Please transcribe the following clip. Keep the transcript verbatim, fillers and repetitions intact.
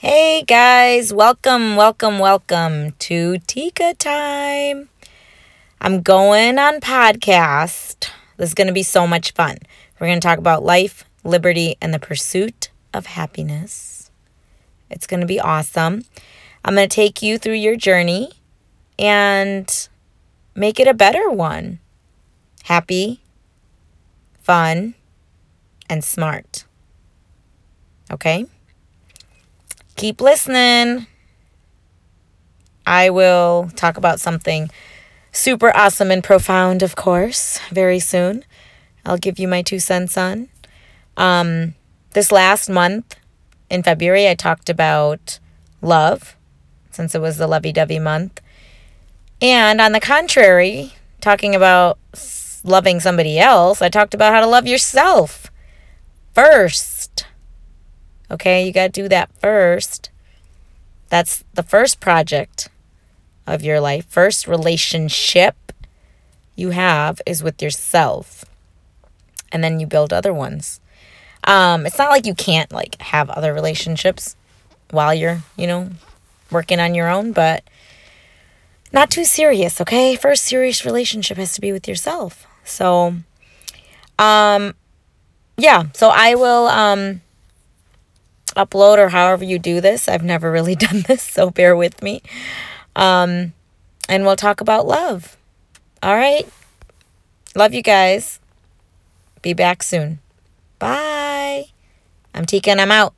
Hey guys, welcome, welcome, welcome to Tika Time. I'm going on podcast. This is going to be so much fun. We're going to talk about life, liberty, and the pursuit of happiness. It's going to be awesome. I'm going to take you through your journey and make it a better one. Happy, fun, and smart. Okay? Keep listening. I will talk about something super awesome and profound, of course, very soon. I'll give you my two cents on. Um, this last month in February, I talked about love, since it was the lovey-dovey month. And on the contrary, talking about loving somebody else, I talked about how to love yourself first. Okay, you got to do that first. That's the first project of your life. First relationship you have is with yourself. And then you build other ones. Um, it's not like you can't like have other relationships while you're, you know, working on your own, but not too serious, okay? First serious relationship has to be with yourself. So, um, yeah. So I will... Um, upload or however you do this. I've never really done this, so bear with me. Um, and we'll talk about love. All right. Love you guys. Be back soon. Bye. I'm Tika and I'm out.